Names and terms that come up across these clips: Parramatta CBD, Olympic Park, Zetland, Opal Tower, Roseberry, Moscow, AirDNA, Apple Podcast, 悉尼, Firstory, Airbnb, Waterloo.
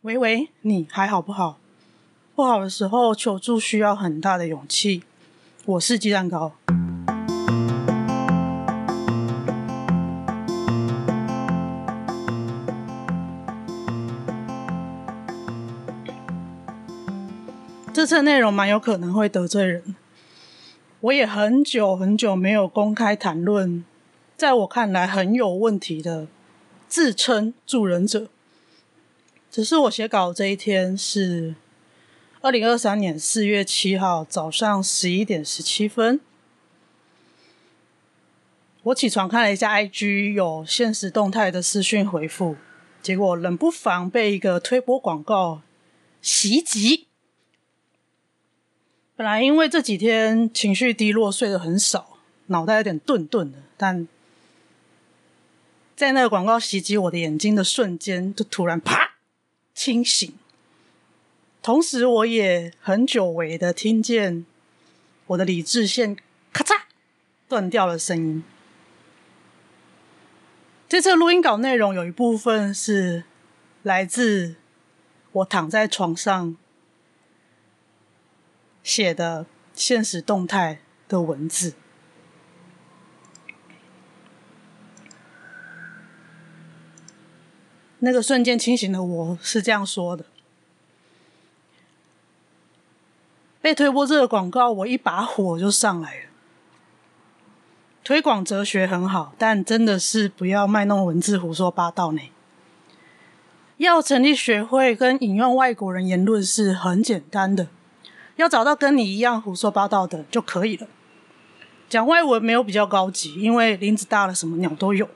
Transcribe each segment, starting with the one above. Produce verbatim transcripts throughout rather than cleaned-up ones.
喂喂，你还好不好？不好的时候求助需要很大的勇气。我是鸡蛋糕。这次内容蛮有可能会得罪人。我也很久很久没有公开谈论在我看来很有问题的自称助人者，只是我写稿这一天是二零二三年四月七号早上十一点十七分，我起床看了一下 I G 有限时动态的私讯回复，结果冷不防被一个推播广告袭击。本来因为这几天情绪低落，睡得很少，脑袋有点顿顿的，但在那个广告袭击我的眼睛的瞬间，就突然啪清醒。同时我也很久违的听见我的理智线咔嚓断掉了声音。这次录音稿内容有一部分是来自我躺在床上写的限时动态的文字。那个瞬间清醒的我是这样说的：被推播这个广告，我一把火就上来了。推广哲学很好，但真的是不要卖弄文字胡说八道呢。要成立学会跟引用外国人言论是很简单的，要找到跟你一样胡说八道的就可以了。讲外文没有比较高级，因为林子大了，什么鸟都有。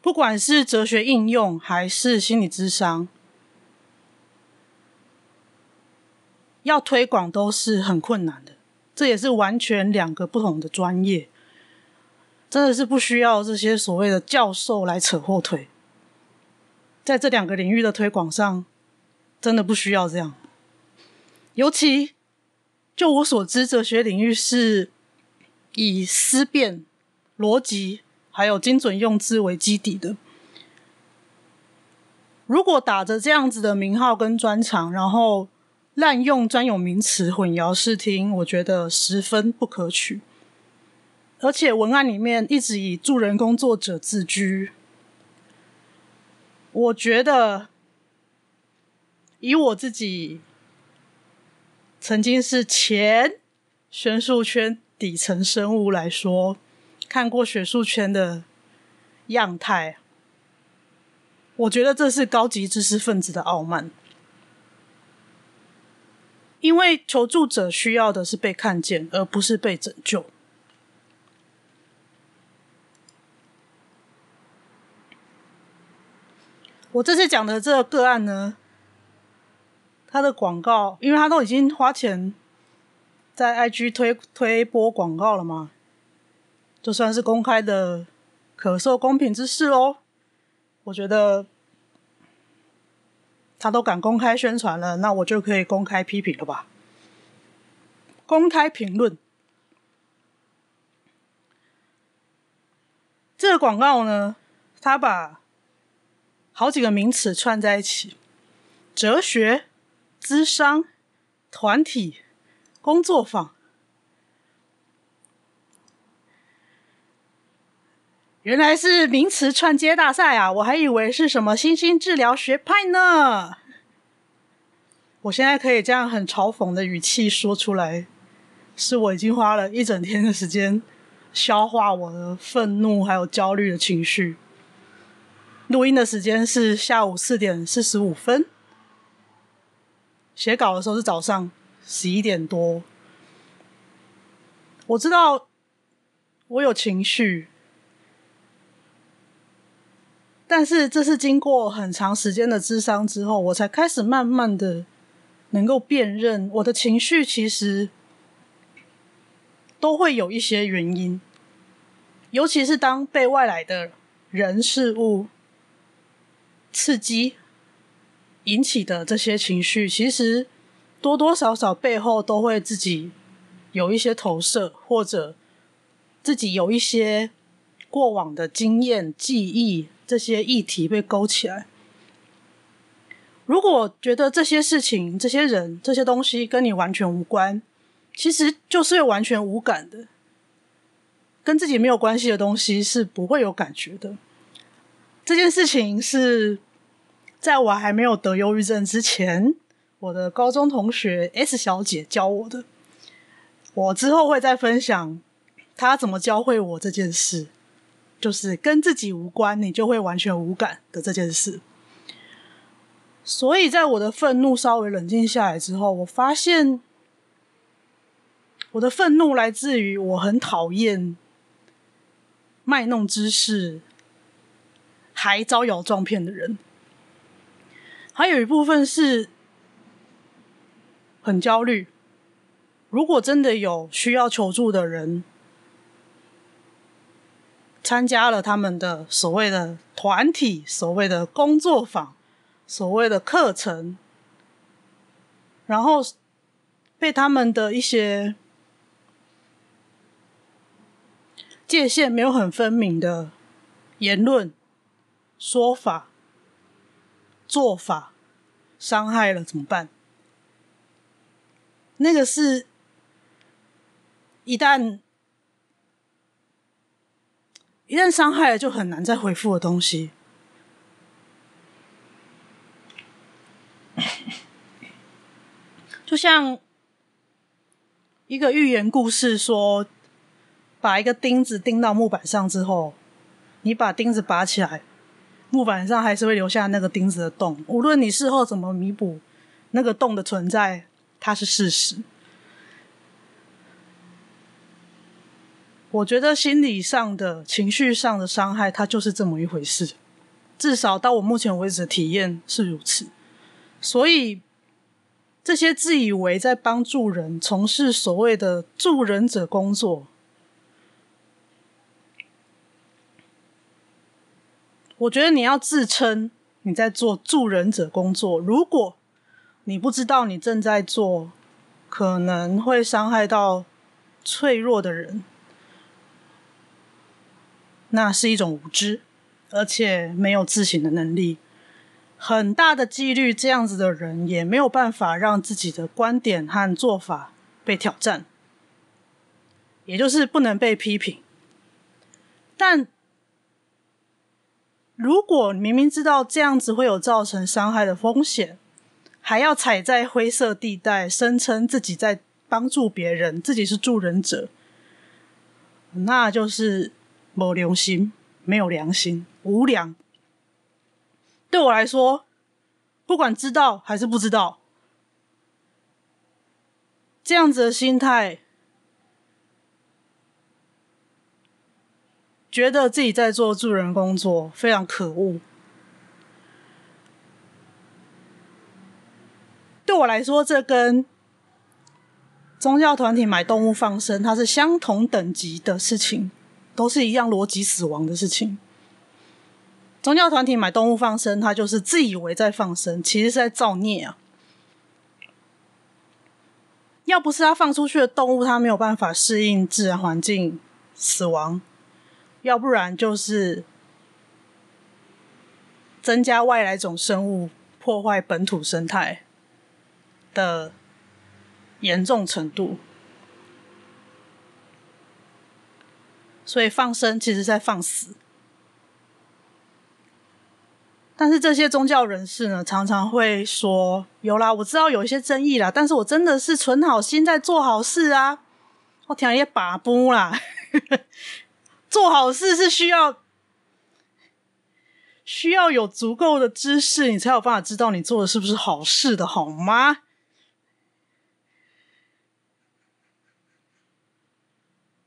不管是哲学应用还是心理咨商，要推广都是很困难的，这也是完全两个不同的专业，真的是不需要这些所谓的教授来扯后腿。在这两个领域的推广上，真的不需要这样。尤其就我所知，哲学领域是以思辨、逻辑还有精准用字为基底的。如果打着这样子的名号跟专长，然后滥用专有名词混淆视听，我觉得十分不可取。而且文案里面一直以助人工作者自居，我觉得以我自己曾经是前学术圈底层生物来说，看过学术圈的样态，我觉得这是高级知识分子的傲慢。因为求助者需要的是被看见，而不是被拯救。我这次讲的这个个案呢，他的广告，因为他都已经花钱在 I G 推推播广告了嘛，就算是公开的可受公平之事咯。我觉得他都敢公开宣传了，那我就可以公开批评了吧？公开评论。这个广告呢，他把好几个名词串在一起：哲学、諮商、团体、工作坊。原来是名词串接大赛啊，我还以为是什么新兴治疗学派呢。我现在可以这样很嘲讽的语气说出来，是我已经花了一整天的时间消化我的愤怒还有焦虑的情绪。录音的时间是下午四点四十五分，写稿的时候是早上十一点多。我知道我有情绪，但是这是经过很长时间的諮商之后，我才开始慢慢的能够辨认我的情绪其实都会有一些原因，尤其是当被外来的人事物刺激引起的这些情绪，其实多多少少背后都会自己有一些投射，或者自己有一些过往的经验、记忆，这些议题被勾起来。如果觉得这些事情、这些人、这些东西跟你完全无关，其实就是完全无感的，跟自己没有关系的东西是不会有感觉的。这件事情是在我还没有得忧郁症之前，我的高中同学 S 小姐教我的，我之后会再分享她怎么教会我这件事，就是跟自己无关你就会完全无感的这件事。所以在我的愤怒稍微冷静下来之后，我发现我的愤怒来自于我很讨厌卖弄知识还招摇撞骗的人，还有一部分是很焦虑，如果真的有需要求助的人参加了他们的所谓的团体、所谓的工作坊、所谓的课程，然后被他们的一些界限没有很分明的言论、说法、做法伤害了怎么办？那个是一旦一旦伤害了就很难再回复的东西。就像一个寓言故事说，把一个钉子钉到木板上之后，你把钉子拔起来，木板上还是会留下那个钉子的洞，无论你事后怎么弥补那个洞的存在，它是事实。我觉得心理上的、情绪上的伤害，它就是这么一回事，至少到我目前为止的体验是如此。所以这些自以为在帮助人、从事所谓的助人者工作，我觉得你要自称你在做助人者工作，如果你不知道你正在做可能会伤害到脆弱的人，那是一种无知，而且没有自省的能力。很大的几率这样子的人也没有办法让自己的观点和做法被挑战，也就是不能被批评。但如果明明知道这样子会有造成伤害的风险，还要踩在灰色地带，声称自己在帮助别人，自己是助人者，那就是没良心，没有良心，无良。对我来说，不管知道还是不知道，这样子的心态，觉得自己在做助人工作，非常可恶。对我来说，这跟宗教团体买动物放生，它是相同等级的事情，都是一样逻辑死亡的事情。宗教团体买动物放生，它就是自以为在放生，其实是在造孽啊！要不是它放出去的动物它没有办法适应自然环境死亡，要不然就是增加外来种生物破坏本土生态的严重程度。所以放生其实在放死，但是这些宗教人士呢，常常会说：“有啦，我知道有一些争议啦，但是我真的是存好心在做好事啊。”我听了也把不啦，做好事是需要需要有足够的知识，你才有办法知道你做的是不是好事的，好吗？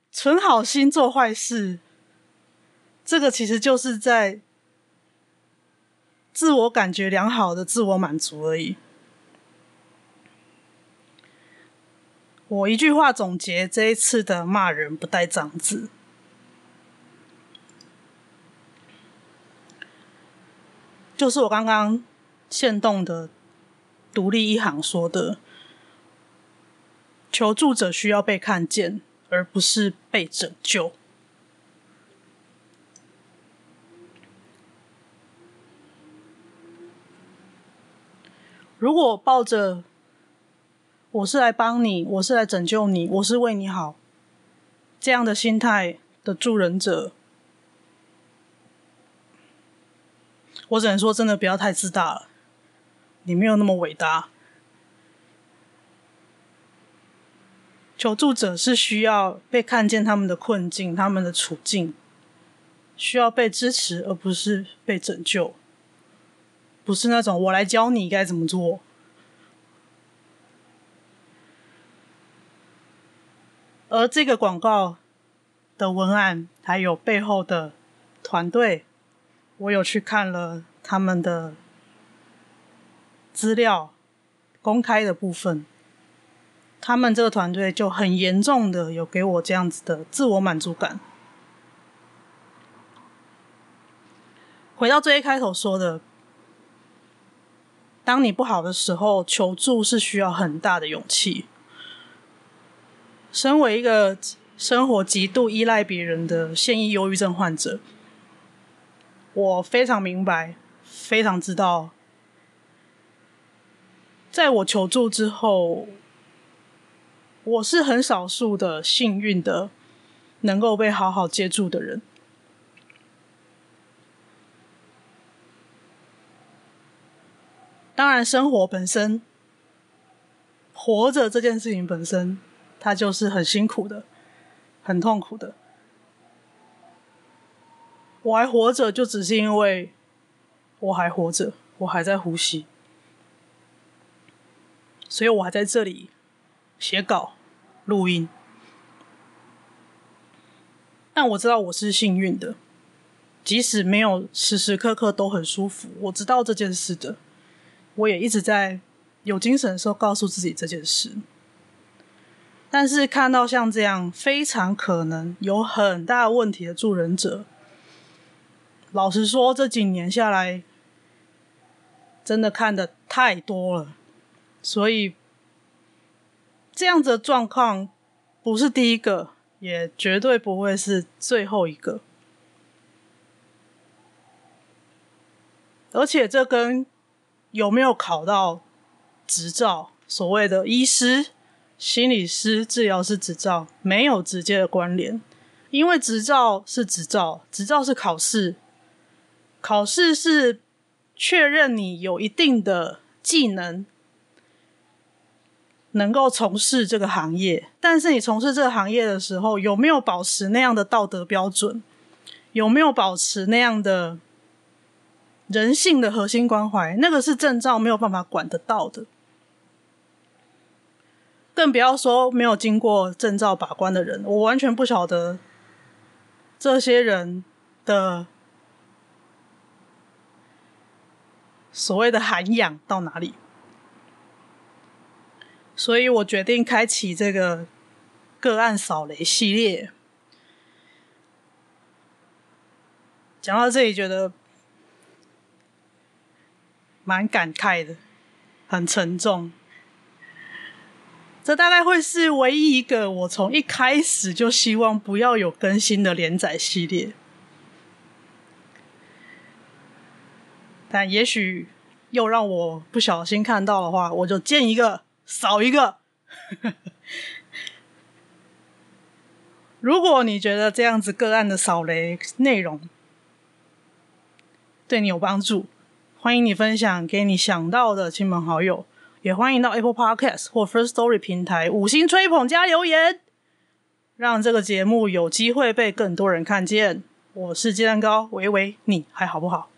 存好心做坏事，这个其实就是在自我感觉良好的自我满足而已。我一句话总结这一次的骂人不带脏字。就是我刚刚限动的独立一行说的，求助者需要被看见，而不是被拯救。如果抱着我是来帮你，我是来拯救你，我是为你好这样的心态的助人者，我只能说真的不要太自大了，你没有那么伟大。求助者是需要被看见他们的困境，他们的处境需要被支持，而不是被拯救。不是那种我来教你该怎么做。而这个广告的文案还有背后的团队，我有去看了他们的资料，公开的部分，他们这个团队就很严重的有给我这样子的自我满足感。回到最一开头说的，当你不好的时候，求助是需要很大的勇气。身为一个生活极度依赖别人的现役忧郁症患者，我非常明白，非常知道，在我求助之后，我是很少数的幸运的能够被好好接住的人。当然，生活本身，活着这件事情本身，它就是很辛苦的，很痛苦的。我还活着就只是因为我还活着，我还在呼吸，所以我还在这里写稿录音。但我知道我是幸运的，即使没有时时刻刻都很舒服，我知道这件事的，我也一直在有精神的时候告诉自己这件事。但是看到像这样非常可能有很大问题的助人者，老实说，这几年下来真的看得太多了，所以这样子的状况不是第一个，也绝对不会是最后一个。而且这跟有没有考到执照，所谓的医师、心理师、治疗师执照没有直接的关联，因为执照是执照，执照是考试，考试是确认你有一定的技能能够从事这个行业。但是你从事这个行业的时候，有没有保持那样的道德标准，有没有保持那样的人性的核心关怀，那个是证照没有办法管得到的。更不要说没有经过证照把关的人，我完全不晓得这些人的所谓的涵养到哪里。所以我决定开启这个个案扫雷系列。讲到这里觉得蛮感慨的，很沉重。这大概会是唯一一个我从一开始就希望不要有更新的连载系列，但也许又让我不小心看到的话，我就见一个少一个。如果你觉得这样子个案的扫雷内容对你有帮助，欢迎你分享给你想到的亲朋好友，也欢迎到 Apple Podcast 或 Firstory 平台五星吹捧加留言，让这个节目有机会被更多人看见。我是鸡蛋糕，喂喂，你还好不好？